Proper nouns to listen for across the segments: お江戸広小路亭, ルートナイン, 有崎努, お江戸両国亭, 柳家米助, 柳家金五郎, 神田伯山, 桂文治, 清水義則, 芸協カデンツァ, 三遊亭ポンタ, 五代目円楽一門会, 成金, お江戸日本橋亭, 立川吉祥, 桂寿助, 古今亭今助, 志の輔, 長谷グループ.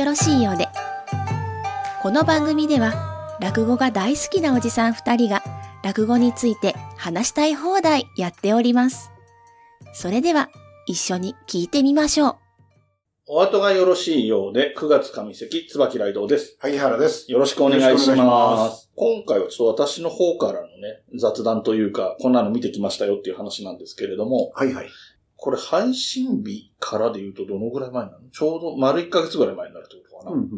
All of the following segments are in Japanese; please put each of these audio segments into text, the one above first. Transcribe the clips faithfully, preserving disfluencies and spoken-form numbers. よろしいようで。この番組では落語が大好きなおじさんふたりが落語について話したい放題やっております。それでは一緒に聞いてみましょう。お後がよろしいようで、くがつ上関、椿雷堂です。萩原です。よろしくお願いします。今回はちょっと私の方からのね、雑談というか、こんなの見てきましたよっていう話なんですけれども。はいはい。これ配信日からで言うとどのぐらい前なの？ちょうど丸いっかげつぐらい前になるってことかな。うんうん、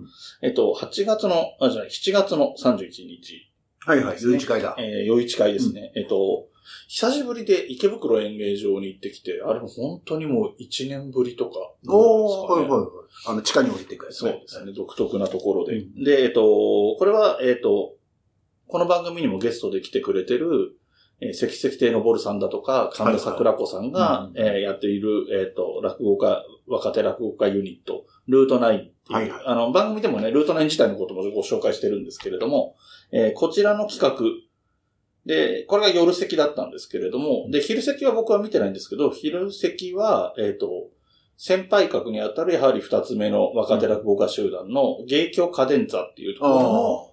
えっと、はちがつの、あ、じゃない、しちがつのさんじゅういちにち、ね。はいはい、夜市会だ。えー、夜市会ですね。うん、えっと、久しぶりで池袋演芸場に行ってきて、あれも本当にもういちねんぶりとかですかね。おー、はいはいはい。あの、地下に降りていくやつね。そうですね、独特なところで。うん、で、えっと、これは、えっと、この番組にもゲストで来てくれてる、えー、石石亭のぼるさんだとか、神田桜子さんが、はいはい、えー、やっている、えっ、ー、と、落語家、若手落語家ユニット、ルートナインっていう、はいはい、あの、番組でもね、ルートナイン自体のこともご紹介してるんですけれども、えー、こちらの企画で、これが夜席だったんですけれども、で、昼席は僕は見てないんですけど、昼席は、えっ、ー、と、先輩格にあたるやはり二つ目の若手落語家集団の芸協カデンツァっていうところの、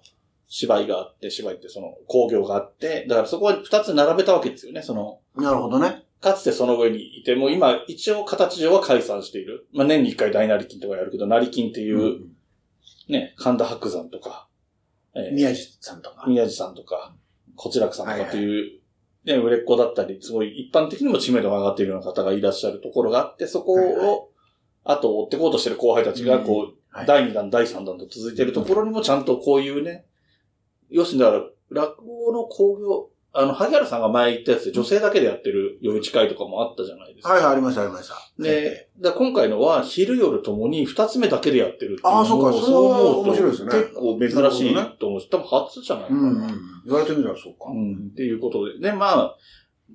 芝居があって、芝居ってその興行があって、だからそこは二つ並べたわけですよね、その。なるほどね。かつてその上にいて、もう今一応形上は解散している。まあ年に一回大成金とかやるけど、成金っていう、うん、ね、神田伯山とか、えー、宮治さんとか、宮治さんとか、こちらくさんとかっていう、ね、売れっ子だったり、すごい一般的にも知名度が上がっているような方がいらっしゃるところがあって、そこを、あと追ってこうとしてる後輩たちが、こう、うんはい、だいにだん、だいさんだんと続いているところにもちゃんとこういうね、要するにだから、落語の興行、あの、萩原さんが前言ったやつで女性だけでやってる夜市会とかもあったじゃないですか。はい、はい、ありました、ありました。で、だ今回のは昼夜ともに二つ目だけでやってるっていうのも。ああ、そうか、そう思うと面白いですね。結構珍しいと思うし、多分初じゃないかな。うん、うん。言われてみたらそうか。うん。っていうことで。で、まあ、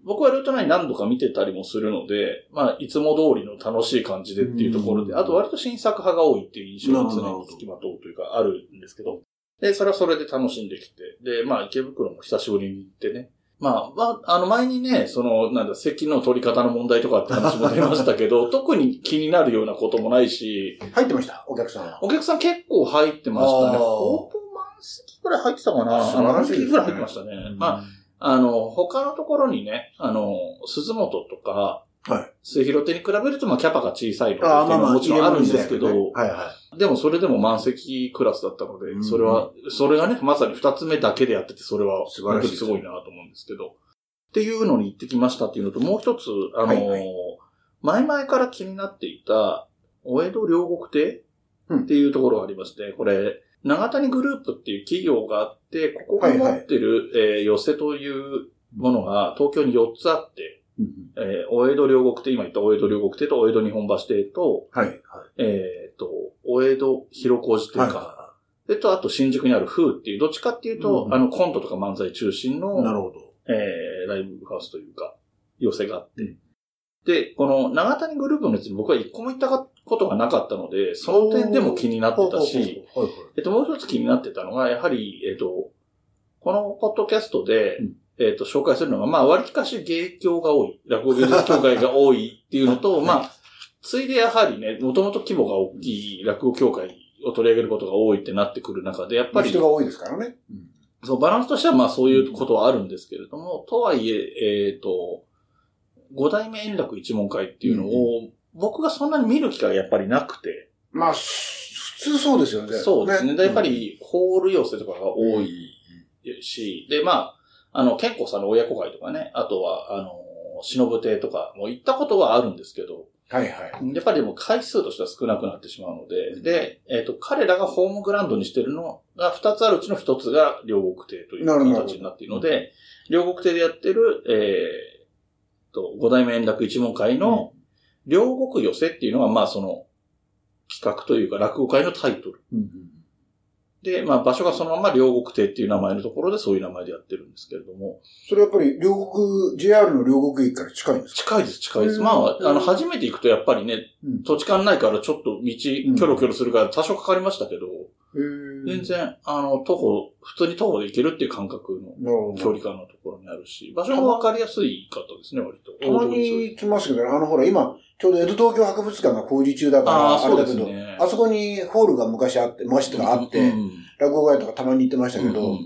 僕はルートナイン何度か見てたりもするので、まあ、いつも通りの楽しい感じでっていうところで、あと割と新作派が多いっていう印象が常に付きまとうというか、あるんですけど。で、それはそれで楽しんできて。で、まあ、池袋も久しぶりに行ってね。まあ、まあ、あの前にね、その、なんだ、席の取り方の問題とかって話も出ましたけど、特に気になるようなこともないし。入ってましたお客さん。お客さん結構入ってましたね。オープン満席くらい入ってたかな、あの、満席くらい入ってましたね。うん、まあ、あの、他のところにね、あの、鈴本とか、はい。末広亭に比べると、まあ、キャパが小さいのはもちろんあるんですけど、はいはい。でも、それでも満席クラスだったので、それは、それがね、まさに二つ目だけでやってて、それは、すごいすごいなと思うんですけど、っていうのに行ってきましたっていうのと、もう一つ、あの、前々から気になっていた、お江戸両国亭っていうところがありまして、これ、長谷グループっていう企業があって、ここが持ってる、え、寄席というものが、東京によっつあって、えー、お江戸両国亭、今言ったお江戸両国亭とお江戸日本橋亭と、はいはい、えっと、お江戸広小路亭か、はいはい、でと、あと新宿にある風っていう、どっちかっていうと、うん、あの、コントとか漫才中心の、なるほど、えー、ライブハウスというか、寄せがあって、うん、で、この長谷グループのやつに僕は一個も行ったことがなかったので、その点でも気になってたし、えっと、もう一つ気になってたのが、やはり、えっと、このポッドキャストで、うん、えっと、紹介するのが、まあ、割りかし芸協が多い、落語芸術協会が多いっていうのと、まあ、ついでやはりね、もともと規模が大きい落語協会を取り上げることが多いってなってくる中で、やっぱり。人が多いですからね。そう、バランスとしてはまあ、そういうことはあるんですけれども、とはいえ、えっと、五代目円楽一門会っていうのを、僕がそんなに見る機会がやっぱりなくて。まあ、普通そうですよね。そうですね。で、やっぱり、ホール寄せとかが多いし、で、まあ、あの、健康さんの親子会とかね、あとは、あの、忍亭とか、もう行ったことはあるんですけど、はいはい。やっぱりでも回数としては少なくなってしまうので、うん、で、えっ、ー、と、彼らがホームグラウンドにしてるのが、二つあるうちの一つが両国亭という形になっているので、両国亭でやってる、えっ、ー、と、五代目円楽一門会の、両国寄せっていうのは、まあその、企画というか落語会のタイトル。うんうん、で、まあ場所がそのまま両国亭っていう名前のところでそういう名前でやってるんですけれども。それやっぱり両国、ジェイアール の両国駅から近いんですか？近いです、近いです。まあ、あの、初めて行くとやっぱりね、うん、土地勘ないからちょっと道、キョロキョロするから多少かかりましたけど、うん、全然、あの、徒歩、普通に徒歩で行けるっていう感覚の距離感のところにあるし、場所もわかりやすい方ですね、割と。たまに行きますけど、あの、ほら、今、ちょうど江戸東京博物館が工事中だから、あれだけど、あそこにホールが昔あって、昔とかあって、落語会とかたまに行ってましたけど、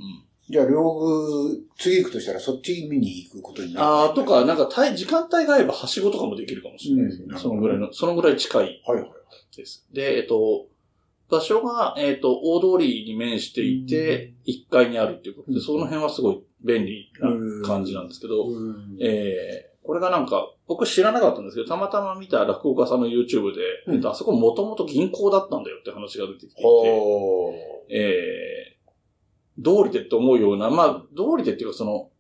じゃあ、両具、次行くとしたら、そっち見に行くことになる。ああ、とか、なんか、時間帯があれば、はしごとかもできるかもしれないですね。うん、そのぐらいの、そのぐらい近いです。はいはい、で、えっと、場所が、えっと、大通りに面していて、いっかいにあるっていうことで、うん、その辺はすごい便利な感じなんですけど、うん、えー、これがなんか、僕知らなかったんですけど、たまたま見た落語家さんの YouTube で、うん、えっと、あそこもともと銀行だったんだよって話が出てきていて、えー道理でって思うような、まあ、道理でっていうか、その、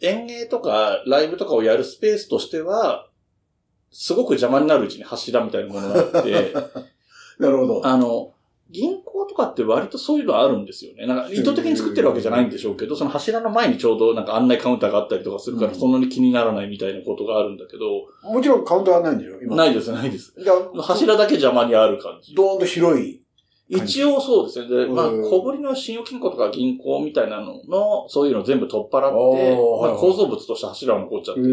演芸とかライブとかをやるスペースとしては、すごく邪魔になるうちに柱みたいなものがあって、なるほど。あの、銀行とかって割とそういうのあるんですよね。なんか意図的に作ってるわけじゃないんでしょうけど、その柱の前にちょうどなんか案内カウンターがあったりとかするから、そんなに気にならないみたいなことがあるんだけど。もちろんカウンターはないんでしょ今。ないです、ないです。柱だけ邪魔にある感じ。どーんと広い。一応そうですね。で、まあ、小ぶりの信用金庫とか銀行みたいなのの、そういうの全部取っ払って、まあ、構造物として柱を残っちゃってて、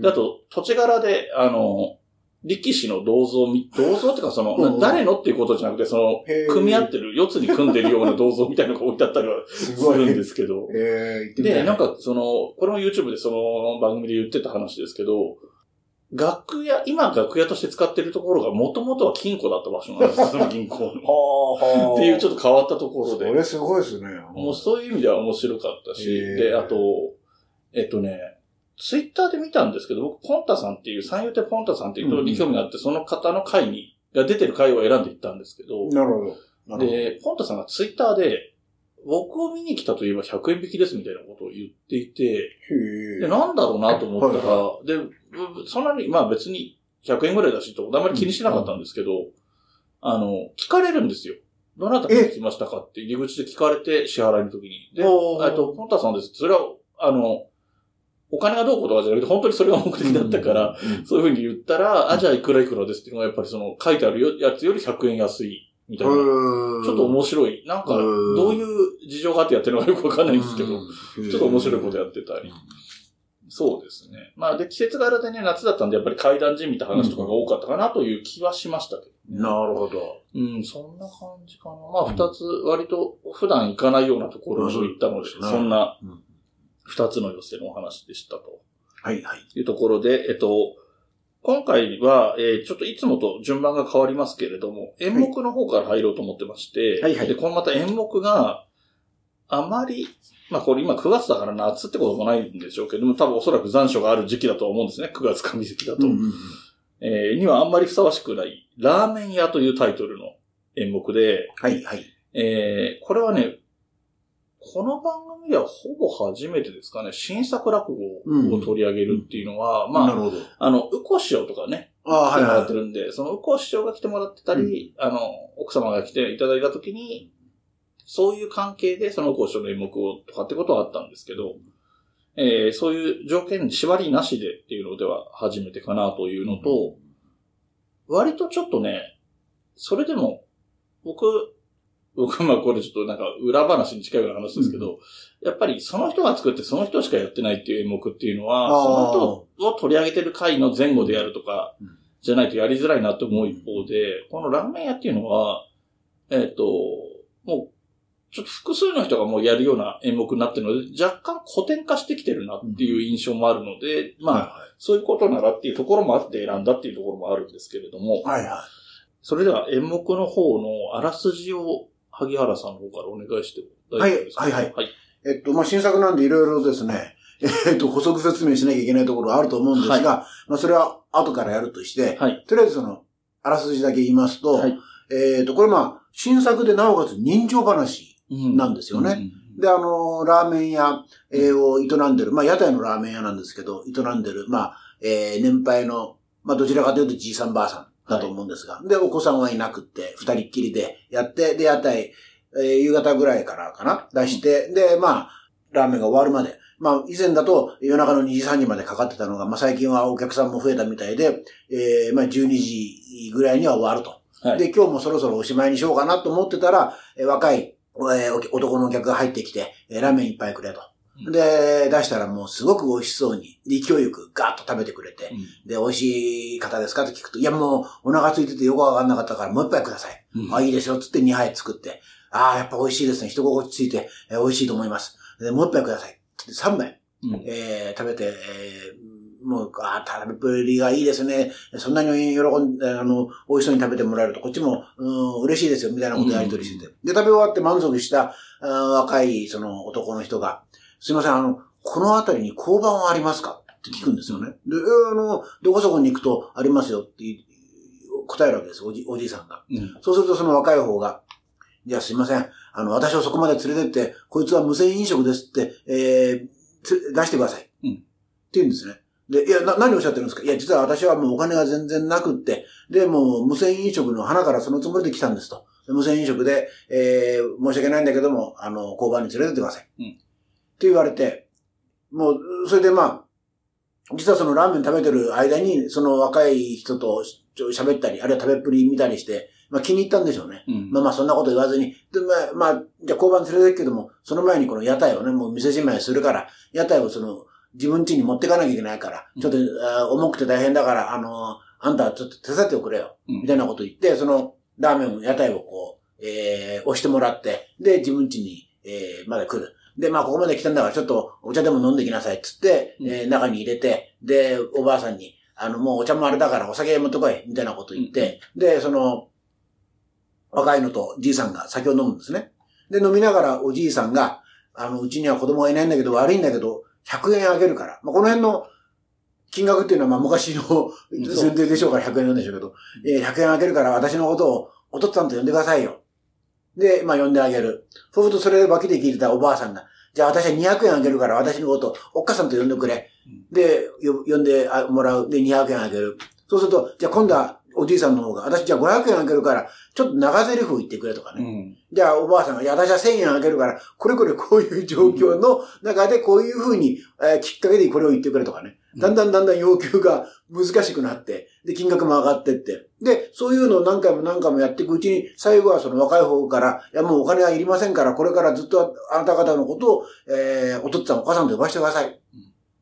であと、土地柄で、あの、力士の銅像、銅像っていうかその、誰のっていうことじゃなくて、その、組み合ってる、四つに組んでるような銅像みたいなのが置いてあったりはするんですけど、で、なんかその、これも YouTube でその番組で言ってた話ですけど、楽屋、今楽屋として使ってるところがもともとは金庫だった場所なんです、その銀行の。はーはーっていうちょっと変わったところで。それすごいですね。もうそういう意味では面白かったし、で、あと、えっとね、ツイッターで見たんですけど、僕、ポンタさんっていう、三遊亭ポンタさんっていう人に興味があって、うん、その方の会に、が出てる会を選んでいったんですけど、なるほど。なるほど。で、ポンタさんがツイッターで、僕を見に来たといえばひゃくえん引きですみたいなことを言っていて、で、なんだろうなと思ったら、はい、で、そんなに、まあ別にひゃくえんぐらいだしと、あんまり気にしなかったんですけど、うん、あの、聞かれるんですよ。どなたから来ましたかって入り口で聞かれて支払いの時に。で、えっと、ポンタさんです。それは、あの、お金がどうことかじゃなくて、本当にそれが目的だったから、うん、そういうふうに言ったら、うん、あ、じゃあいくらいくらですっていうのがやっぱりその書いてあるやつよりひゃくえん安い。みたいな。ちょっと面白い。なんか、どういう事情があってやってるのかよくわかんないんですけど、ちょっと面白いことやってたり。そうですね。まあ、で、季節柄でね、夏だったんで、やっぱり怪談じみた話とかが多かったかなという気はしましたけど、ね。なるほど。うん、そんな感じかな。まあ、二つ、割と普段行かないようなところに行ったので、うん、そんな二つの寄席のお話でしたと。はいはい。いうところで、えっと、今回は、えー、ちょっといつもと順番が変わりますけれども、演目の方から入ろうと思ってまして、はいはいはい、で、このまた演目があまり、まあこれ今くがつだから夏ってこともないんでしょうけども、多分おそらく残暑がある時期だと思うんですね、くがつ上月だと、うんうんえー。にはあんまりふさわしくない、ラーメン屋というタイトルの演目で、はいはいえー、これはね、この番組ではほぼ初めてですかね、新作落語を取り上げるっていうのは、うん、まあ、あの、うこ師匠とかね、来てもらってるんで、はいはい、そのうこ師匠が来てもらってたり、うん、あの、奥様が来ていただいたときに、そういう関係でそのうこ師匠の演目をとかってことはあったんですけど、えー、そういう条件、縛りなしでっていうのでは初めてかなというのと、うん、割とちょっとね、それでも、僕、僕はこれちょっとなんか裏話に近いような話ですけど、うん、やっぱりその人が作ってその人しかやってないっていう演目っていうのは、その人を取り上げてる回の前後でやるとか、じゃないとやりづらいなと思う一方で、このラーメン屋っていうのは、えっと、もう、ちょっと複数の人がもうやるような演目になってるので、若干古典化してきてるなっていう印象もあるので、うん、まあ、はいはい、そういうことならっていうところもあって選んだっていうところもあるんですけれども、はいはい、それでは演目の方のあらすじを、萩原さんの方からお願いしても大丈夫ですか？はい、はい、はい、はい。えっと、まあ、新作なんでいろいろですね、えっと、補足説明しなきゃいけないところがあると思うんですが、はい、まあ、それは後からやるとして、はい、とりあえずその、あらすじだけ言いますと、はい、えっと、これまあ、新作でなおかつ人情話なんですよね。うんうんうん、で、あの、ラーメン屋を営んでる、まあ、屋台のラーメン屋なんですけど、営んでる、まあ、えー、年配の、まあ、どちらかというとじいさんばあさん。だと思うんですが。で、お子さんはいなくって、二人っきりでやって、で、屋台、えー、夕方ぐらいからかな出して、うん、で、まあ、ラーメンが終わるまで。まあ、以前だと夜中のにじさんじまでかかってたのが、まあ最近はお客さんも増えたみたいで、えー、まあじゅうにじぐらいには終わると。はい、で、今日もそろそろおしまいにしようかなと思ってたら、えー、若いえー、男のお客が入ってきて、ラーメンいっぱいくれと。で、出したらもうすごく美味しそうに、勢いよくガーッと食べてくれて、うん、で、美味しい方ですかって聞くと、いやもうお腹空いててよくわかんなかったからもう一杯ください。うん、あ、いいですよ。つってにはい作って、ああ、やっぱ美味しいですね。人心地ついて、えー、美味しいと思います。で、もう一杯ください。つってさんばい、うんえー、食べて、えー、もう、ああ、食べっぷりがいいですね。そんなに喜んで、あの、美味しそうに食べてもらえると、こっちも、うん、嬉しいですよ。みたいなことやりとりしてて。うん、で、食べ終わって満足した、若い、その男の人が、すいません、あの、この辺りに交番はありますかって聞くんですよね。で、あの、どこそこに行くとありますよって答えるわけです、おじ、おじいさんが。うん、そうするとその若い方が、じゃあすいません、あの、私をそこまで連れてって、こいつは無銭飲食ですって、えー、出してください。うん、って言うんですね。で、いや、な、何をおっしゃってるんですか？いや、実は私はもうお金が全然なくって、で、もう無銭飲食の花からそのつもりで来たんですと。無銭飲食で、えー、申し訳ないんだけども、あの、交番に連れてってください。うんって言われて、もう、それでまあ、実はそのラーメン食べてる間に、その若い人と喋ったり、あるいは食べっぷり見たりして、まあ気に入ったんでしょうね。うん、まあまあそんなこと言わずに、でまあ、まあ、じゃあ交番連れてくけども、その前にこの屋台をね、もう店じまいするから、屋台をその、自分家に持ってかなきゃいけないから、ちょっと、うん、あ重くて大変だから、あの、あんたちょっと手伝っておくれよ、うん、みたいなこと言って、その、ラーメン、屋台をこう、えー、押してもらって、で、自分家に、えー、まだ来る。で、まあ、ここまで来たんだから、ちょっと、お茶でも飲んできなさい、っつって、うん、えー、中に入れて、で、おばあさんに、あの、もうお茶もあれだから、お酒持ってこい、みたいなこと言って、うん、で、その、若いのとじいさんが酒を飲むんですね。で、飲みながらおじいさんが、あの、うちには子供がいないんだけど、悪いんだけど、ひゃくえんあげるから。まあ、この辺の金額っていうのは、まあ、昔の前提でしょうから、ひゃくえんなんでしょうけど、えー、ひゃくえんあげるから、私のことを、お父さんと呼んでくださいよ。で、まあ、呼んであげる。そうすると、それを脇で聞いてたおばあさんが、じゃあ私はにひゃくえんあげるから、私のこと、おっかさんと呼んでくれ。で、呼んでもらう。で、にひゃくえんあげる。そうすると、じゃあ今度はおじいさんの方が、私じゃあごひゃくえんあげるから、ちょっと長台詞を言ってくれとかね。うん、じゃあおばあさんが、いや、私はせんえんあげるから、これこれこういう状況の中で、こういうふうに、えー、きっかけでこれを言ってくれとかね。だんだんだんだん要求が難しくなって、で、金額も上がってって。で、そういうのを何回も何回もやっていくうちに、最後はその若い方から、いや、もうお金はいりませんから、これからずっとあなた方のことを、えー、お父さんお母さんと呼ばせてください。っ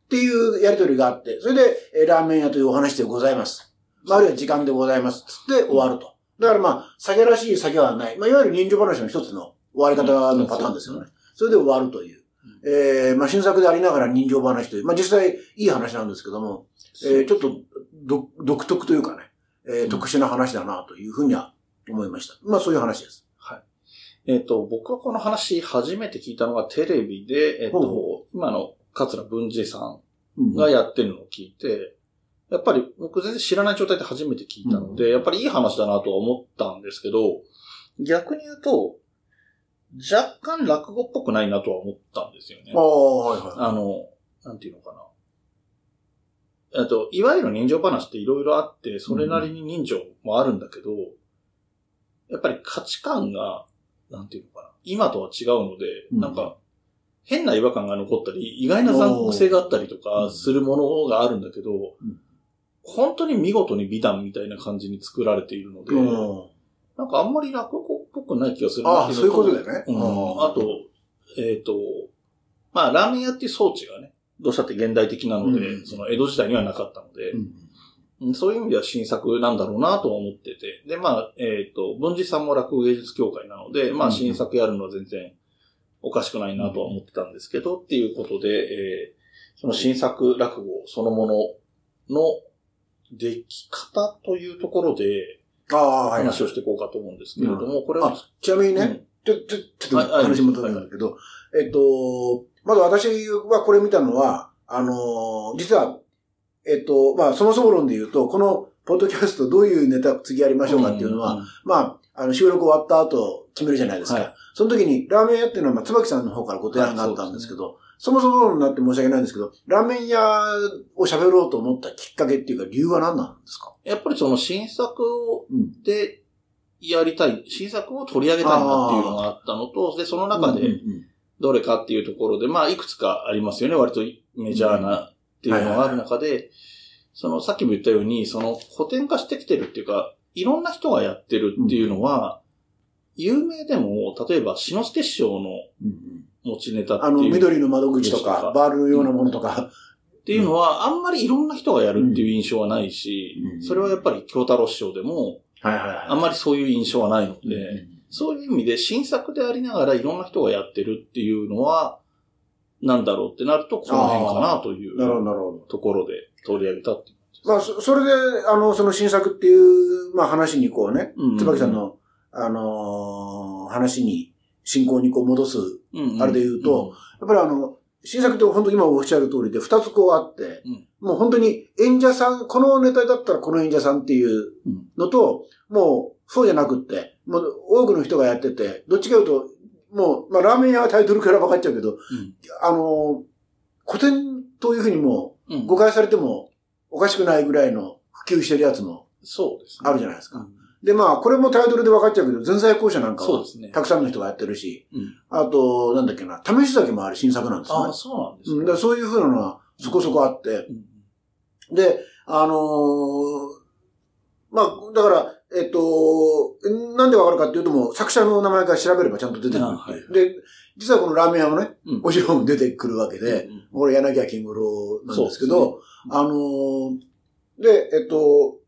ていうやりとりがあって、それで、ラーメン屋というお話でございます。まあ、あるいは時間でございます。つって終わると。だからまあ、酒らしい酒はない。まあ、いわゆる人情話の一つの終わり方のパターンですよね。それで終わるという。えー、まあ、新作でありながら人情話という、まあ、実際いい話なんですけども、えー、ちょっとど、独特というかね、えー、特殊な話だなというふうには思いました。まあ、そういう話です。はい。えっと、僕はこの話初めて聞いたのがテレビで、えっと、今の桂文治さんがやってるのを聞いて、やっぱり僕全然知らない状態で初めて聞いたので、やっぱりいい話だなとは思ったんですけど、逆に言うと、若干落語っぽくないなとは思ったんですよね。ああ、はいはい。あの、なんていうのかな。あと、いわゆる人情話っていろいろあって、それなりに人情もあるんだけど、うん、やっぱり価値観が、なんていうのかな。今とは違うので、うん、なんか、変な違和感が残ったり、意外な残酷性があったりとかするものがあるんだけど、うん、本当に見事に美談みたいな感じに作られているので、うん、なんかあんまり落語っぽくない気がする。ああ、そういうことだよね。うん、あと、えっと、まあ、ラーメン屋っていう装置がね、どうしたって現代的なので、うん、その江戸時代にはなかったので、うん、そういう意味では新作なんだろうなとは思ってて、で、まあ、えっと、文治さんも落語芸術協会なので、まあ、新作やるのは全然おかしくないなとは思ってたんですけど、うん、っていうことで、えー、その新作落語そのものの出来方というところで、ああ、はい。話をしていこうかと思うんですけれども、うん、これは。あ、ちなみにね、うん、ちょ、ちょ、ちょっと話戻るんだけど、はいはい、えっと、まず私はこれ見たのは、あの、実は、えっと、まあ、そもそも論で言うと、この、ポッドキャストどういうネタ次やりましょうかっていうのは、うんうん、まあ、あの、収録終わった後決めるじゃないですか。はい、その時に、ラーメン屋っていうのは、まあ、椿さんの方からご提案があったんですけど、はい、そ, すね、そもそも論になって申し訳ないんですけど、ラーメン屋を喋ろうと思ったきっかけっていうか、理由は何なんですか？やっぱりその新作を、で、やりたい、新作を取り上げたいなっていうのがあったのと、で、その中で、どれかっていうところで、まあ、いくつかありますよね、割とメジャーなっていうのがある中で、その、さっきも言ったように、その、古典化してきてるっていうか、いろんな人がやってるっていうのは、有名でも、例えば、志の輔師匠の持ちネタっていう、うんうん、あの、緑の窓口とか、バールのようなものとか、うん、っていうのは、あんまりいろんな人がやるっていう印象はないし、うんうん、それはやっぱり京太郎師匠でも、はいはいはい、あんまりそういう印象はないので、うん、そういう意味で新作でありながらいろんな人がやってるっていうのは、なんだろうってなると、この辺かなというところで取り上げたっていう。まあ、そ、それで、あの、その新作っていう、まあ話にこうね、うんうん、椿さんの、あのー、話に、進行にこう戻す、うんうん、あれで言うと、うんうん、やっぱりあの、新作って本当今おっしゃる通りで二つこうあって、うん、もう本当に演者さん、このネタだったらこの演者さんっていうのと、うん、もうそうじゃなくって、もう多くの人がやってて、どっちか言うと、もう、まあラーメン屋はタイトルから分かっちゃうけど、うん、あのー、古典というふうにもう誤解されてもおかしくないぐらいの普及してるやつも、そうですね。あるじゃないですか。うんで、まあ、これもタイトルで分かっちゃうけど、前菜講者なんかは、たくさんの人がやってるし、ねうん、あと、なんだっけな、試し酒もあれ新作なんですよね。ああ、そうなんですね。だからそういう風なのはそこそこあって、うん、で、あのー、まあ、だから、えっと、なんで分かるかっていうとも、作者の名前から調べればちゃんと出てくる。はい、で、実はこのラーメン屋もね、うん、お城も出てくるわけで、うん、これ柳家金五郎なんですけど、ねうん、あのー、で、えっと、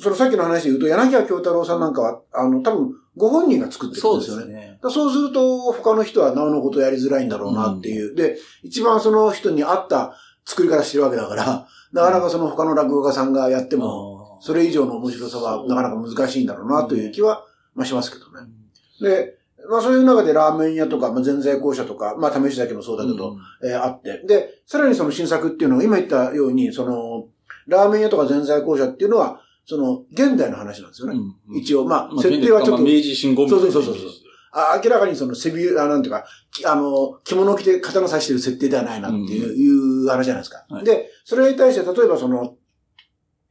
そのさっきの話で言うと、柳家京太郎さんなんかは、あの、多分、ご本人が作ってるんですよね。そうですね。だそうすると、他の人はなおのことやりづらいんだろうなっていう。うん、で、一番その人に合った作り方してるわけだから、なかなかその他の落語家さんがやっても、それ以上の面白さがなかなか難しいんだろうなという気は、まあ、しますけどね。で、まあそういう中でラーメン屋とか、まあ前菜講者とか、まあ試しだけもそうだけど、うん、えー、あって。で、さらにその新作っていうのを今言ったように、その、ラーメン屋とか前菜講者っていうのは、その、現代の話なんですよね。うんうん、一応、まあ、まあ、設定はちょっと。明治新語みたいな。そうそうそうそう。あ明らかにその、背びあ、なんていうか、あの、着物を着て刀刺してる設定ではないなっていう、うんうん、いう話じゃないですか、はい。で、それに対して、例えばその、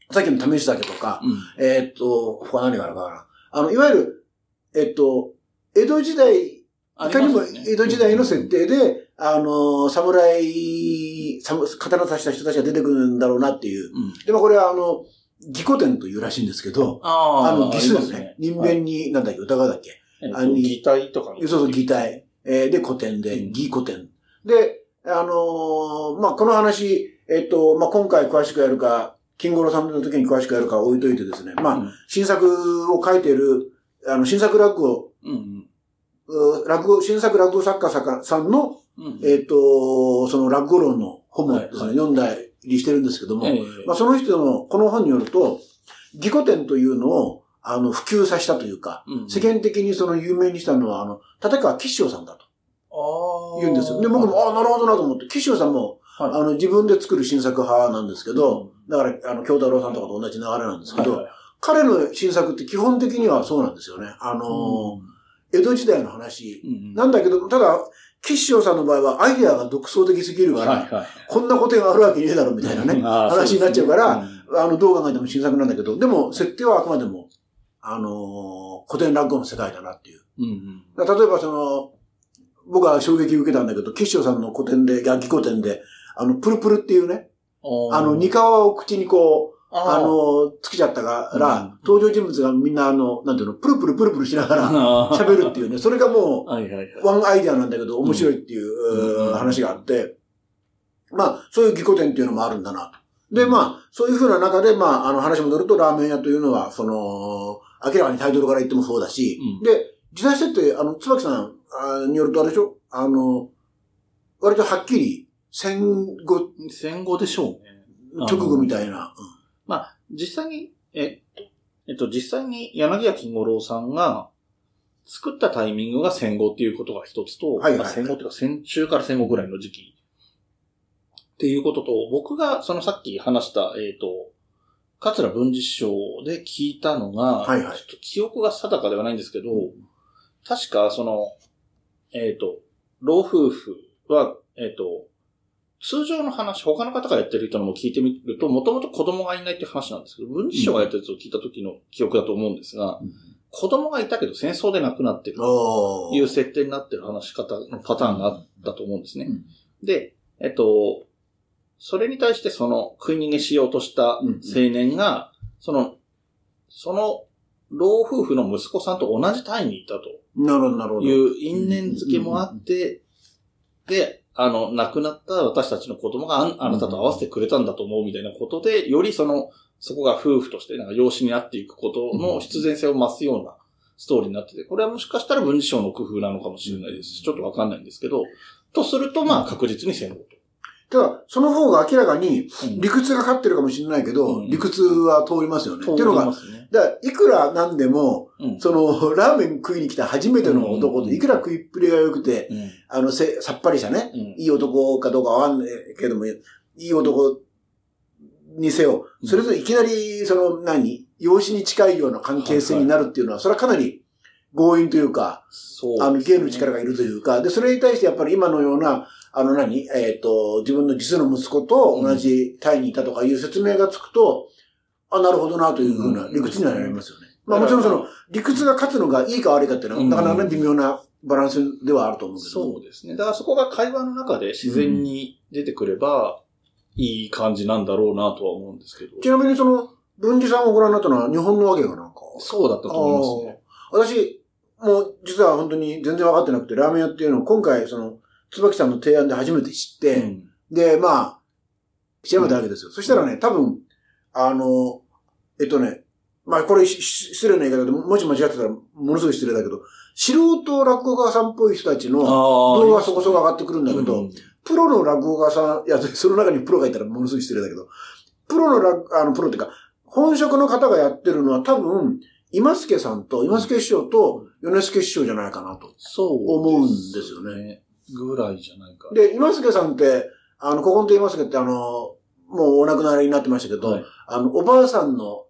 さっきの試し酒とか、うん、えー、っと、他何があるかな。あの、いわゆる、えー、っと、江戸時代、いかにも江戸時代の設定で、あ,、ねうん、あの、侍、刀刺した人たちが出てくるんだろうなっていう。うん、でもこれはあの、義古典というらしいんですけど、あ, あの、義数ですね。人弁に、なんだっけ、歌がだっけ。えっと、あの擬態とかね。そうそう、擬態。えー、で、古典で、うん、義古典。で、あのー、まあ、この話、えっと、まあ、今回詳しくやるか、金五郎さんの時に詳しくやるか置いといてですね、まあ、うん、新作を書いている、あの、新作落語、うんうん、落語、新作落語作家さんの、うん、えっと、その落語論の本もですね、はいはい、読んだりしてるんですけども、ええ、まあ、その人のこの本によると、義古典というのをあの普及させたというか、うん、世間的にその有名にしたのはあの立川吉祥さんだと言うんですよ。で僕も、はい、ああなるほどなと思って、吉祥さんも、はい、あの自分で作る新作派なんですけど、うん、だからあの京太郎さんとかと同じ流れなんですけど、はいはい、彼の新作って基本的にはそうなんですよね。あのーうん、江戸時代の話、うん、なんだけどただ。吉祥さんの場合はアイデアが独創的すぎるから、はいはい、こんな古典があるわけねえだろみたいなね、話になっちゃうから、うん、あの、どう考えても新作なんだけど、でも、設定はあくまでも、あのー、古典落語の世界だなっていう。うんうん、例えばその、僕は衝撃を受けたんだけど、吉祥さんの古典で、逆古典で、あの、プルプルっていうね、あの、煮皮を口にこう、あの、つけちゃったから、うん、登場人物がみんなあの、なんていうの、プルプルプルプルしながら喋るっていうね、それがもう、はいはいはい、ワンアイデアなんだけど面白いっていう、うん、話があって、まあ、そういう義古典っていうのもあるんだなと。で、まあ、そういう風な中で、まあ、あの話も出ると、ラーメン屋というのは、その、明らかにタイトルから言ってもそうだし、うん、で、時代設定、あの、椿さんによるとあれでしょあの、割とはっきり、戦後。戦後でしょうね。直後みたいな。うんまあ、実際に、え、えっと、実際に柳家金五郎さんが作ったタイミングが戦後っていうことが一つと、はいはいはい、戦後というか戦中から戦後ぐらいの時期っていうことと、僕がそのさっき話した、えっと、桂文治師匠で聞いたのが、はいはい、ちょっと記憶が定かではないんですけど、確かその、えっと、老夫婦は、えっと、通常の話、他の方がやってる人のも聞いてみると、もともと子供がいないっていう話なんですけど、文治師匠がやったやつを聞いた時の記憶だと思うんですが、うん、子供がいたけど戦争で亡くなってるという設定になってる話し方のパターンがあったと思うんですね。うん、で、えっと、それに対してその食い逃げしようとした青年が、その、その老夫婦の息子さんと同じ隊にいたと。なるほど、なるほど。いう因縁付けもあって、で、あの、亡くなった私たちの子供が あ, あなたと会わせてくれたんだと思うみたいなことで、よりその、そこが夫婦としてなんか養子になっていくことの必然性を増すようなストーリーになってて、これはもしかしたら文治賞の工夫なのかもしれないですし、ちょっとわかんないんですけど、とすると、まあ確実に戦後と。ただ、その方が明らかに、理屈が勝ってるかもしれないけど、うん、理屈は通りますよね。通りますね。っていうのが、だからいくらなんでも、うん、その、ラーメン食いに来た初めての男って、いくら食いっぷりが良くて、うん、あのせ、さっぱりしたね、うん、いい男かどうかわかんないけども、いい男にせよ、それといきなり、その何、養子に近いような関係性になるっていうのは、それはかなり、強引というか、そうですね、あの、芸の力がいるというか、で、それに対してやっぱり今のような、あの何、えっと、自分の実の息子と同じタイにいたとかいう説明がつくと、うん、あ、なるほどなというふうな理屈にはなりますよね。うん、まあもちろんその、理屈が勝つのがいいか悪いかっていうのは、なかなか微妙なバランスではあると思うけど。そうですね。だからそこが会話の中で自然に出てくれば、いい感じなんだろうなとは思うんですけど。うん、ちなみにその、文治さんをご覧になったのは日本のわけがなんか。そうだったと思いますね。私、もう実は本当に全然分かってなくて、ラーメン屋っていうのを今回その、椿さんの提案で初めて知って、うん、で、まあ、調べたわけですよ。うん、そしたらね、多分、あの、えっとね、まあこれ失礼な言い方で、もし間違ってたらものすごい失礼だけど、素人落語家さんっぽい人たちの動画そこそこ上がってくるんだけど、うん、プロの落語家さん、いや、その中にプロがいたらものすごい失礼だけど、プロの落、あの、プロっていうか、本職の方がやってるのは多分、今助さんと、今助師匠と、米助師匠じゃないかなと。そう。思うんですよね。ぐらいじゃないか。で、今助さんって、あの、古今亭今助ってあの、もうお亡くなりになってましたけど、はい、あの、おばあさんの、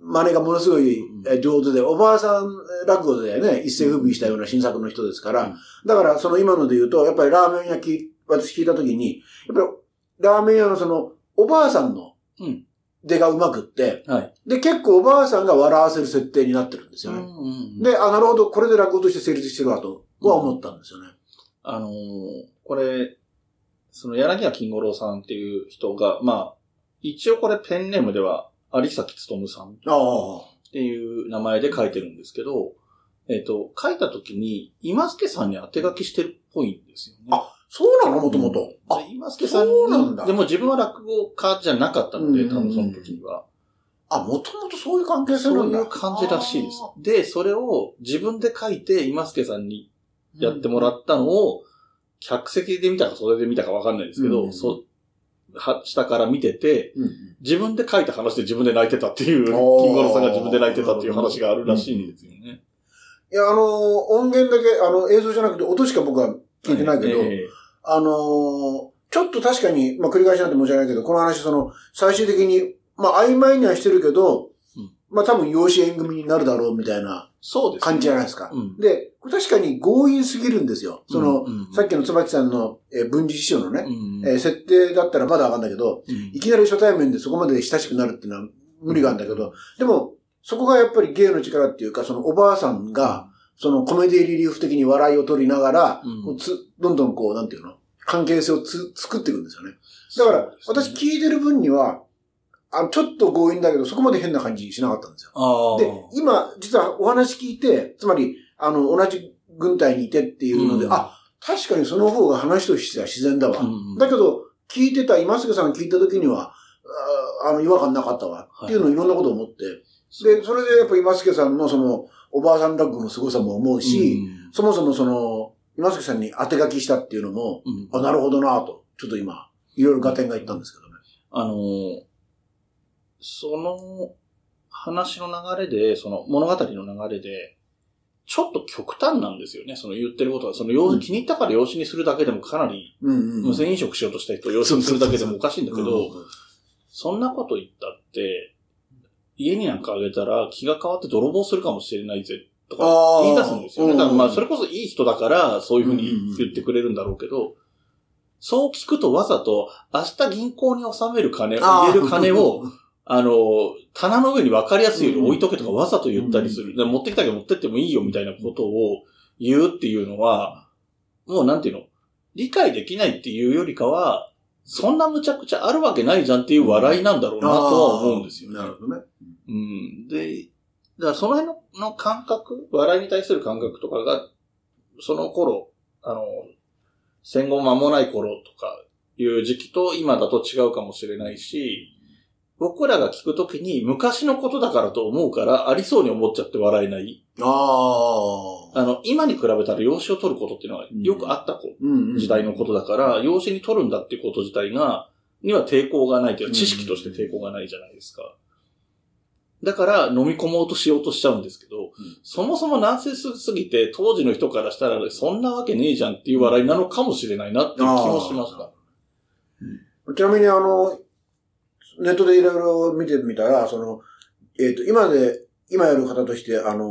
真似がものすごい上手で、うんうん、おばあさん落語でね、一世風靡したような新作の人ですから、うん、だからその今ので言うと、やっぱりラーメン屋き、私聞いたときに、やっぱりラーメン屋のその、おばあさんの、うん出がうまくって、はい、で、結構おばあさんが笑わせる設定になってるんですよね。うんうんうん、で、あ、なるほど、これで落語として成立してるわとは思ったんですよね。うん、あのー、これ、その柳家金五郎さんっていう人が、まあ、一応これペンネームでは有崎努さんっていう名前で書いてるんですけど、えっと、書いた時に今助さんに当て書きしてるっぽいんですよね。あそうなのもともと。あ、今助さんに。そうなんだ。でも自分は落語家じゃなかったので、多分その時には。あ、もともとそういう関係性なんだ。そういう感じらしいです。で、それを自分で書いて、今助さんにやってもらったのを、客席で見たか、それで見たかわかんないですけど、うん、そは下から見てて、うん、自分で書いた話で自分で泣いてたっていう、金五郎さんが自分で泣いてたっていう話があるらしいんですよね。うん、いや、あの、音源だけ、あの、映像じゃなくて音しか僕は聞いてないけど、はいえーあのー、ちょっと確かに、まあ、繰り返しなんて申し訳ないけど、この話、その、最終的に、まあ、曖昧にはしてるけど、うん、まあ、多分、養子縁組になるだろう、みたいな、感じじゃないですか。そうですね。うん、で、確かに強引すぎるんですよ。その、うんうんうん、さっきの椿さんの、えー、文治師匠のね、うんうんえー、設定だったらまだわかんないけど、うん、いきなり初対面でそこまで親しくなるっていうのは無理があるんだけど、うん、でも、そこがやっぱり芸の力っていうか、そのおばあさんが、そのコメディリリーフ的に笑いを取りながら、うん、つどんどんこう、なんていうの関係性をつ作っていくんですよね。だから、ね、私聞いてる分にはあ、ちょっと強引だけど、そこまで変な感じしなかったんですよ。で、今、実はお話聞いて、つまり、あの、同じ軍隊にいてっていうので、うん、あ、確かにその方が話としては自然だわ。うん、だけど、聞いてた、今助さんが聞いた時には、あ, あの、違和感なかったわ。っていうのをいろんなことを思って、はい、で、それでやっぱ今助さんのその、おばあさん落語の凄さも思うし、うん、そもそもその、今助さんに当て書きしたっていうのも、うん、あ、なるほどなぁと、ちょっと今、いろいろ合点がいったんですけどね。あのー、その話の流れで、その物語の流れで、ちょっと極端なんですよね、その言ってることは。その、うん、気に入ったから養子にするだけでもかなり、無銭飲食しようとした人を養子にするだけでもおかしいんだけど、うん、そんなこと言ったって、家になんかあげたら気が変わって泥棒するかもしれないぜとか言い出すんですよね。だからまあそれこそいい人だからそういうふうに言ってくれるんだろうけど、そう聞くとわざと明日銀行に納める金、入れる金をあの棚の上に分かりやすいように置いとけとかわざと言ったりする。持ってきたけど持ってってもいいよみたいなことを言うっていうのはもうなんていうの理解できないっていうよりかはそんなむちゃくちゃあるわけないじゃんっていう笑いなんだろうなとは思うんですよね。なるほどね。うん。で、だからその辺の感覚、笑いに対する感覚とかが、その頃、あの、戦後間もない頃とかいう時期と今だと違うかもしれないし、僕らが聞くときに昔のことだからと思うからありそうに思っちゃって笑えない。ああ。あの、今に比べたら養子を取ることっていうのはよくあった時代のことだから、養子に取るんだっていうこと自体が、には抵抗がないというか、知識として抵抗がないじゃないですか。だから飲み込もうとしようとしちゃうんですけど、うん、そもそもナンセンスすぎて当時の人からしたらそんなわけねえじゃんっていう笑いなのかもしれないなっていう気もしました。うん、ちなみにあの、ネットでいろいろ見てみたら、その、えっと、今で、今やる方として、あの、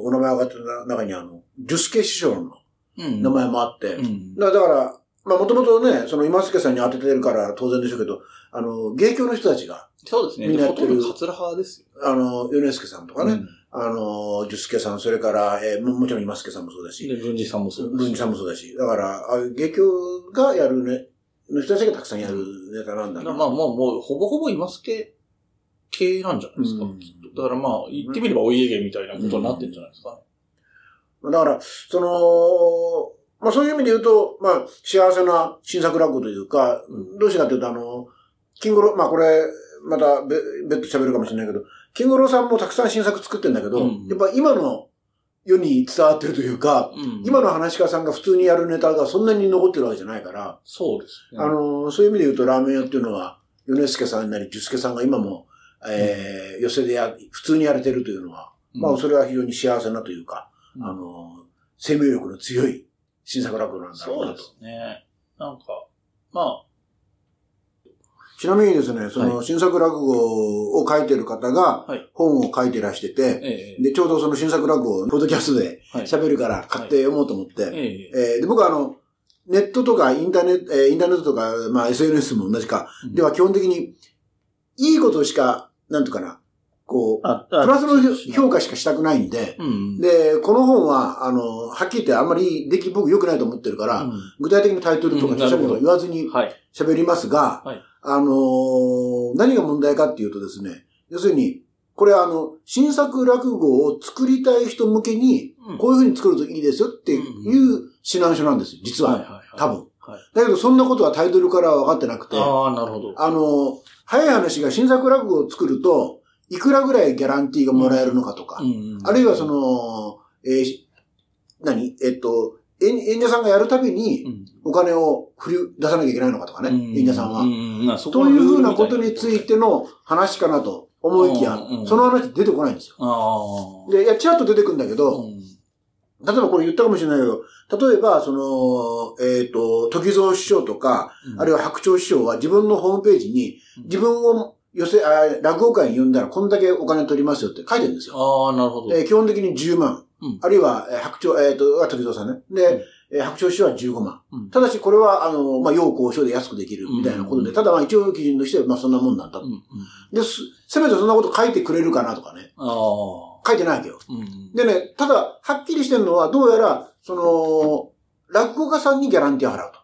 お名前上がってる中にあの、ジュスケ師匠の名前もあって、うんうん、だから、まあもともとね、その今助さんに当ててるから当然でしょうけど、あの、芸協の人たちが、そうですね。みんなやってる。カツラ派ですよ。あの、ヨネスケさんとかね、うん、あの、ジュスケさん、それから、えー、もちろん今助さんもそうだし、で、文治さんもそうだし。文治さんもそうだし。だから、ああいう芸協がやるね、の人たちがたくさんやるネタなんだね。うん、まあまあもう、ほぼほぼ今助系なんじゃないですか、うん、きっと。だからまあ、言ってみればお家芸みたいなことになってるんじゃないですかね。うんうん、だから、その、まあそういう意味で言うと、まあ幸せな新作落語というか、どうしてかというとあの、キングロー、まあこれ、また別途喋るかもしれないけど、キングローさんもたくさん新作作ってるんだけど、うん、やっぱ今の世に伝わってるというか、うん、今の噺家さんが普通にやるネタがそんなに残ってるわけじゃないから、そうですね。あの、そういう意味で言うとラーメン屋っていうのは、米助さんなり寿助さんが今も、えー、寄席でや、普通にやれてるというのは、うん、まあそれは非常に幸せなというか、うん、あの、生命力の強い、新作落語なんだろうなと。そうですね。なんか、まあ。ちなみにですね、その新作落語を書いてる方が、本を書いてらしてて、はい、で、ちょうどその新作落語をポッドキャストで喋るから買って読もうと思って、はいはい、えー、で僕はあの、ネットとかインターネット、えー、インターネットとか、まあ エスエヌエス も同じか、うん、では基本的に、いいことしか、なんとかな、こう、プラスの評価しかしたくないんで、うん、で、この本は、あの、はっきり言ってあんまり出来僕良くないと思ってるから、うん、具体的にタイトルとか著者こと言わずに喋りますが、うん、はい、あのー、何が問題かっていうとですね、要するに、これはあの、新作落語を作りたい人向けに、こういう風に作るといいですよっていう指南書なんですよ、実は。はいはいはい、多分。はい、だけど、そんなことはタイトルからは分かってなくて、ああ、なるほど。あのー、早い話が新作落語を作ると、いくらぐらいギャランティーがもらえるのかとか、うん、あるいはその、えー、何えっと、演者さんがやるたびにお金を振り出さなきゃいけないのかとかね、うん、演者さんは、うんうん。というふうなことについての話かなと思いきや、うんうん、その話出てこないんですよ。あ、で、いや、ちらっと出てくるんだけど、うん、例えばこれ言ったかもしれないけど、例えば、その、えっと、時蔵師匠とか、うん、あるいは白鳥師匠は自分のホームページに自分を寄せ、あ、落語会に呼んだらこんだけお金取りますよって書いてるんですよ。ああ、なるほど。えー、基本的にじゅうまん。うん、あるいは、えー、白鳥、えっ、ー、と、時蔵さんね。で、うん、えー、白鳥師匠はじゅうごまん。うん、ただし、これは、あの、まあ、要交渉で安くできるみたいなことで、うん、ただ、まあ、一応基準として、まあ、そんなもんなんだと、うんうん。で、せめてそんなこと書いてくれるかなとかね。あ、書いてないわけよ、うん。でね、ただ、はっきりしてるのは、どうやら、その、落語家さんにギャランティーを払うと。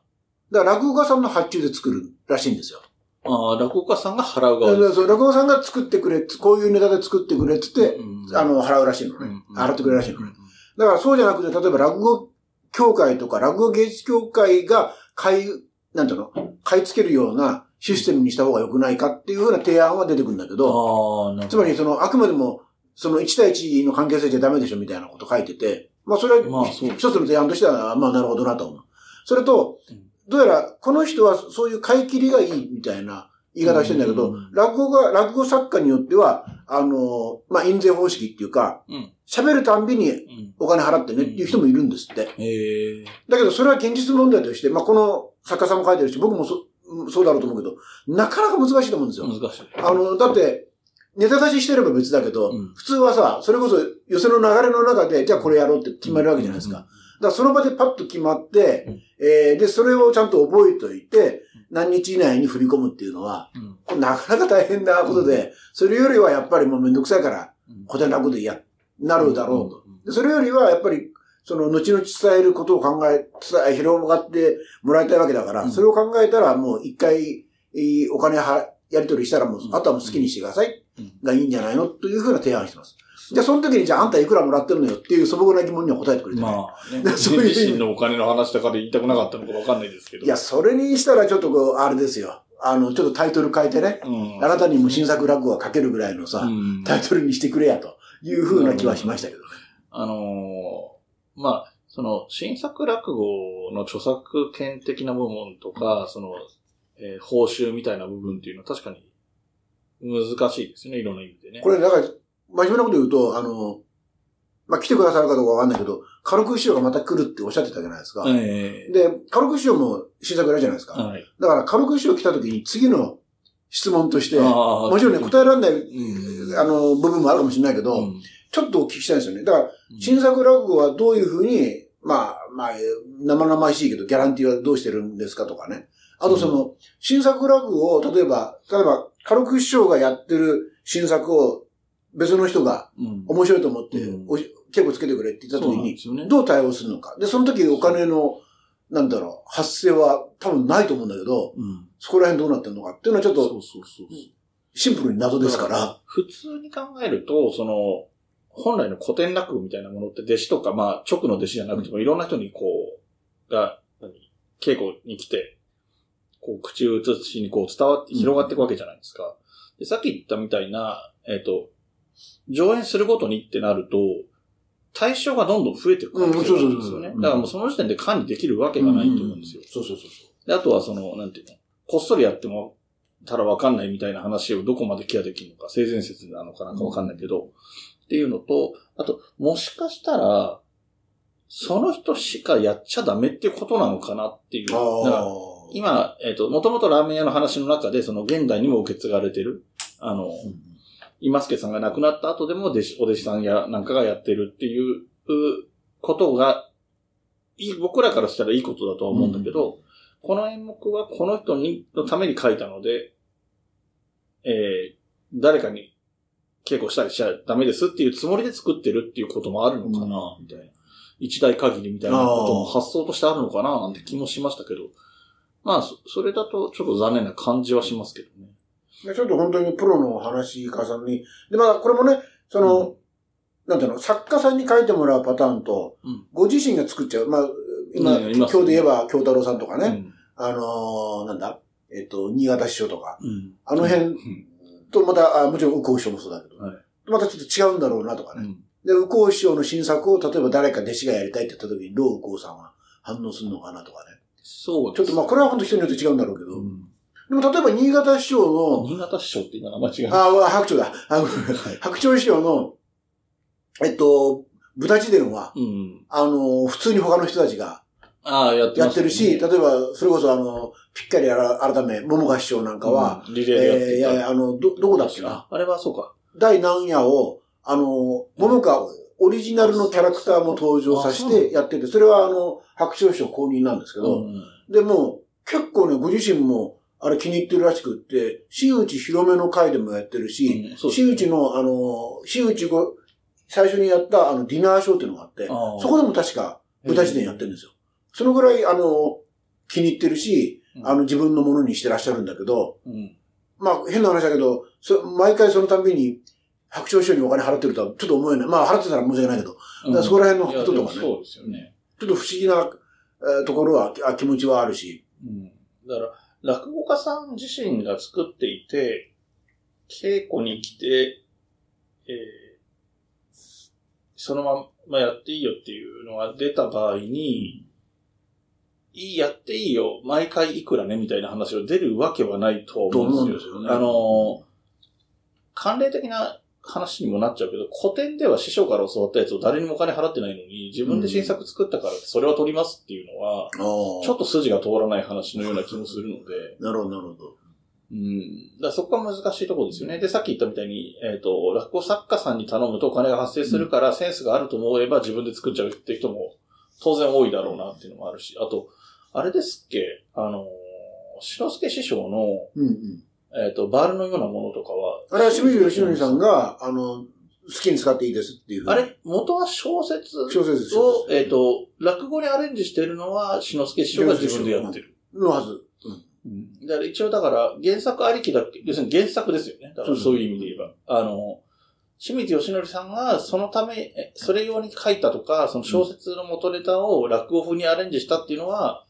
だから、落語家さんの発注で作るらしいんですよ。ああ、落語家さんが払う側です。そう、落語家さんが作ってくれ、こういうネタで作ってくれって言って、うん、あの、払うらしいのね、うんうん。払ってくれるらしいのね、うん。だからそうじゃなくて、例えば落語協会とか、落語芸術協会が買い、なんていうの、買い付けるようなシステムにした方が良くないかっていうふうな提案は出てくるんだけど、あ、つまりその、あくまでも、そのいち対いちの関係性じゃダメでしょみたいなこと書いてて、まあそれは一つの提案としては、まあなるほどなと思う。それと、うん、どうやら、この人はそういう買い切りがいいみたいな言い方をしてるんだけど、落語が、落語作家によっては、あの、まあ、印税方式っていうか、喋るたんびにお金払ってねっていう人もいるんですって。だけどそれは現実問題として、まあ、この作家さんも書いてるし、僕もそ、そうだろうと思うけど、なかなか難しいと思うんですよ。難しい。あの、だって、ネタ出ししてれば別だけど、普通はさ、それこそ寄席の流れの中で、じゃあこれやろうって決まるわけじゃないですか。だからその場でパッと決まって、うん、えー、で、それをちゃんと覚えておいて、何日以内に振り込むっていうのは、うん、なかなか大変なことで、うん、それよりはやっぱりもうめんどくさいから、古典落語でや、なるだろうと、うん。で、それよりはやっぱり、その、後々伝えることを考え、伝え、広がってもらいたいわけだから、うん、それを考えたらもう一回、お金は、やり取りしたらもう、あとはもう好きにしてください、がいいんじゃないのというふうな提案してます。で、その時にじゃああんたいくらもらってるのよっていう素朴な疑問には答えてくれてない。まあ、ね、そういう自身のお金の話とかで言いたくなかったのかわかんないですけど。いや、それにしたらちょっとこう、あれですよ。あの、ちょっとタイトル変えてね。うん、あなたにも新作落語が書けるぐらいのさ、うん、タイトルにしてくれやという風な気はしましたけどね。あのー、まあ、その、新作落語の著作権的な部分とか、うん、その、えー、報酬みたいな部分っていうのは確かに難しいですよね、いろんな意味でね。これ、だから、真面目なこと言うと、あの、まあ、来てくださるかどうかわかんないけど、カルク師匠がまた来るっておっしゃってたじゃないですか。えー、で、カルク師匠も新作やるじゃないですか。はい、だから、カルク師匠来た時に次の質問として、もちろんね、答えられない、うん、あの、部分もあるかもしれないけど、うん、ちょっとお聞きしたいんですよね。だから、新作落語はどういうふうに、まあ、まあ、生々しいけど、ギャランティーはどうしてるんですかとかね。あとその、新作落語を、例えば、例えば、カルク師匠がやってる新作を、別の人が面白いと思って、稽古つけてくれって言った時に、どう対応するのか。で、その時お金の、なんだろう、発生は多分ないと思うんだけど、うん、そこら辺どうなってるのかっていうのはちょっと、シンプルに謎ですから。普通に考えると、その、本来の古典落語みたいなものって弟子とか、まあ、直の弟子じゃなくても、いろんな人にこう、が、稽古に来て、こう、口を移しにこう伝わって、広がっていくわけじゃないですか。で、さっき言ったみたいな、えっと、上演するごとにってなると、対象がどんどん増えていくわけですよね、うんそうそうそううん。だからもうその時点で管理できるわけがないと思うんですよ。うん、そうそうそう。で、あとはその、なんていうの、こっそりやってもたらわかんないみたいな話をどこまでケアできるのか、性善説なのかなんかわかんないけど、うん、っていうのと、あと、もしかしたら、その人しかやっちゃダメっていうことなのかなっていう。今、えっと、もともとラーメン屋の話の中で、その現代にも受け継がれてる、あの、うん今助さんが亡くなった後でも弟子、お弟子さんやなんかがやってるっていうことが、僕らからしたらいいことだとは思うんだけど、うん、この演目はこの人にのために書いたので、えー、誰かに稽古したりしちゃダメですっていうつもりで作ってるっていうこともあるのかな、みたいな。一代限りみたいなことも発想としてあるのかな、なんて気もしましたけど、まあ、それだとちょっと残念な感じはしますけどね。ちょっと本当にプロの話家さんに。で、まあ、これもね、その、うん、なんていうの、作家さんに書いてもらうパターンと、うん、ご自身が作っちゃう。まあ、今、ね、今日で言えば、京太郎さんとかね、うん、あのー、なんだ、えっと、新潟師匠とか、うん、あの辺とまた、あもちろん、右近師匠もそうだけど、はい、またちょっと違うんだろうなとかね。うん、で、右近師匠の新作を、例えば誰か弟子がやりたいって言った時に、どう右近さんは反応するのかなとかね。そうです。ちょっとまあ、これは本当人によって違うんだろうけど、うんでも、例えば、新潟師匠の、新潟師匠って今名前違う。ああ、白鳥だ。白鳥師匠の、えっと、豚自伝は、うん、あの、普通に他の人たちが、やってるし、ね、例えば、それこそ、あの、ぴっかり改め、桃賀師匠なんかは、うん、リレーでやってた、えー、いやいや、あの、ど、どこだっけな。あれはそうか。第何夜を、あの、桃賀オリジナルのキャラクターも登場させてやってて、それは、あの、白鳥師匠公認なんですけど、うん、でも、結構ね、ご自身も、あれ気に入ってるらしくって、真打ち広めの会でもやってるし、うんね、真打ちの、あの、真打ちご、最初にやったあのディナーショーっていうのがあって、そこでも確か豚自伝やってるんですよ。そのぐらい、あの、気に入ってるし、うん、あの、自分のものにしてらっしゃるんだけど、うん、まあ、変な話だけど、そ毎回そのたびに、白鳥師匠にお金払ってるとはちょっと思えない。まあ、払ってたら申し訳ないけど、だからそこら辺のこととかね、うん、そうですよね。ちょっと不思議な、えー、ところはあ、気持ちはあるし。うん、だから落語家さん自身が作っていて、稽古に来て、えー、そのままやっていいよっていうのが出た場合に、いい、やっていいよ、毎回いくらね、みたいな話が出るわけはないと思うんですよね。あの、慣例的な話にもなっちゃうけど、古典では師匠から教わったやつを誰にもお金払ってないのに、自分で新作作ったからってそれは取りますっていうのは、うん、ちょっと筋が通らない話のような気もするので。なるほど、なるほど。うん。だからそこは難しいところですよね。で、さっき言ったみたいに、えっと、落語作家さんに頼むとお金が発生するから、うん、センスがあると思えば自分で作っちゃうって人も当然多いだろうなっていうのもあるし、あと、あれですっけ、あの、白助師匠の、うんうんえっ、ー、と、バールのようなものとかは。あれは清水義則さんが、あの、好きに使っていいですっていう。あれ、元は小説を、小説を、えっ、ー、と、落語にアレンジしてるのは、篠介師匠が自分でやってる。のはず。うん。だから一応だから、原作ありきだっけ、要するに原作ですよね。だからそういう意味で言えば。うん、あの、清水義則さんがそのため、それ用に書いたとか、その小説の元ネタを落語風にアレンジしたっていうのは、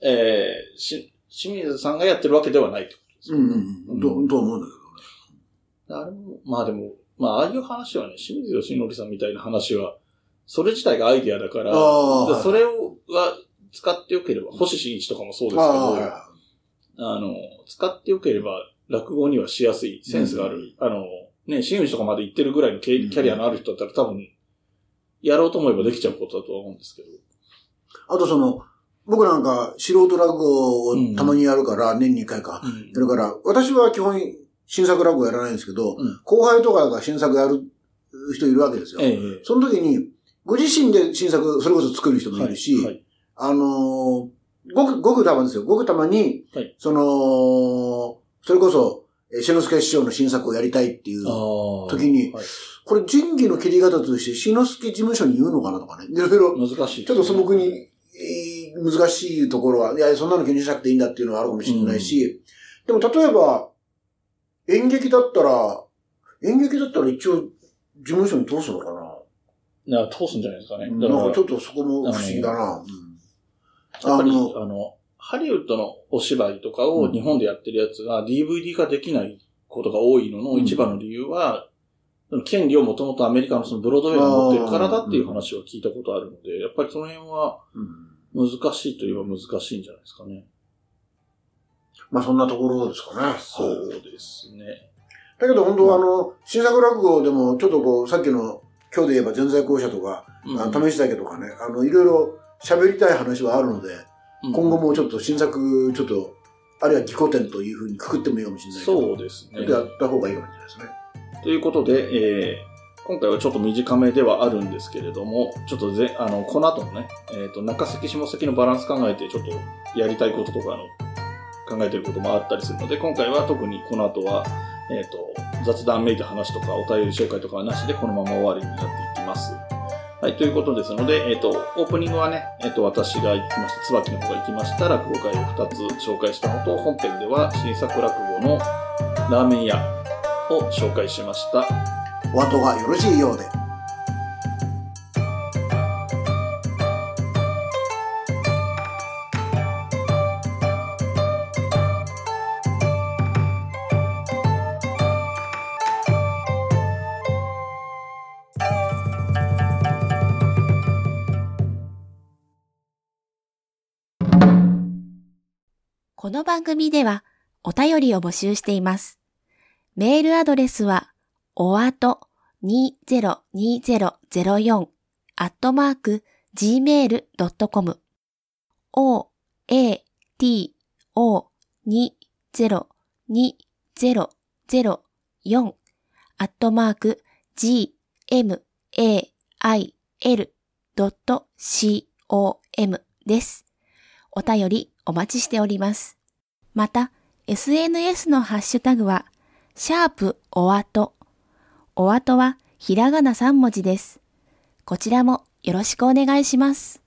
うん、えー、し清水さんがやってるわけではないってことですか、ね。うんうん。ど、うん、と思うんだけどね。あれも、まあでも、まあああいう話はね、清水義則さんみたいな話は、それ自体がアイディアだから、からそれをは使ってよければ、星新一とかもそうですけど、あ, あの、使ってよければ落語にはしやすい、センスがある、うん、あの、ね、真打ちとかまで行ってるぐらいのキャリアのある人だったら多分、やろうと思えばできちゃうことだとは思うんですけど。あとその、僕なんか素人落語をたまにやるから、年にいっかいか、うん、やるから、私は基本新作落語やらないんですけど、うん、後輩とかが新作やる人いるわけですよ。ええ、その時に、ご自身で新作、それこそ作る人もいるし、はいはい、あのー、ごく、ごくたまですよ。ごくたまに、はい、その、それこそ、志の輔師匠の新作をやりたいっていう時に、はい、これ人気の切り方として志の輔事務所に言うのかなとかね。いろいろ。難しい。ちょっと素朴に、難しいところは、いや、そんなの気にしなくていいんだっていうのはあるかもしれないし、うん、でも例えば、演劇だったら、演劇だったら一応事務所に通すのかな。な、通すんじゃないですかね。だからなんかちょっとそこも不思議だな。やっぱり、あの、あのハリウッドのお芝居とかを日本でやってるやつが ディーブイディー 化できないことが多いのの一番の理由は、権利をもともとアメリカのそのブロードウェイに持ってるからだっていう話は聞いたことあるので、やっぱりその辺は難しいといえば難しいんじゃないですかね。まあそんなところですかね。そうですね。だけど本当あの、新作落語でもちょっとこう、さっきの今日で言えば全在校舎とか、うん、あの試したけとかね、あの、いろいろ喋りたい話はあるので、今後もちょっと新作、ちょっと、あるいは自己点というふうにくくってもいいかもしれないけど。そうですね。やった方がいいかもしれないですね。ということで、えー、今回はちょっと短めではあるんですけれども、ちょっとぜ、あの、この後のね、えーと、中席、下席のバランス考えて、ちょっとやりたいこととかの、考えてることもあったりするので、今回は特にこの後は、えーと、雑談めいた話とか、お便り紹介とかはなしで、このまま終わりになっていきます。はい、ということですので、えっ、ー、と、オープニングはね、えっ、ー、と、私が行きました、椿の方が行きました、落語会をふたつ紹介したのと、本編では新作落語のラーメン屋を紹介しました。お後がよろしいようで。この番組ではお便りを募集しています。メールアドレスはおあとにぜろにぜろぜろよん アットマーク ジーメール ドットコム オー エー ティー オー にー ゼロ ゼロ よん アットマーク ジー エム エー アイ エル ドット コム です。お便りお待ちしております。また、エスエヌエス のハッシュタグは、シャープおあと。おあとはひらがなさん文字です。こちらもよろしくお願いします。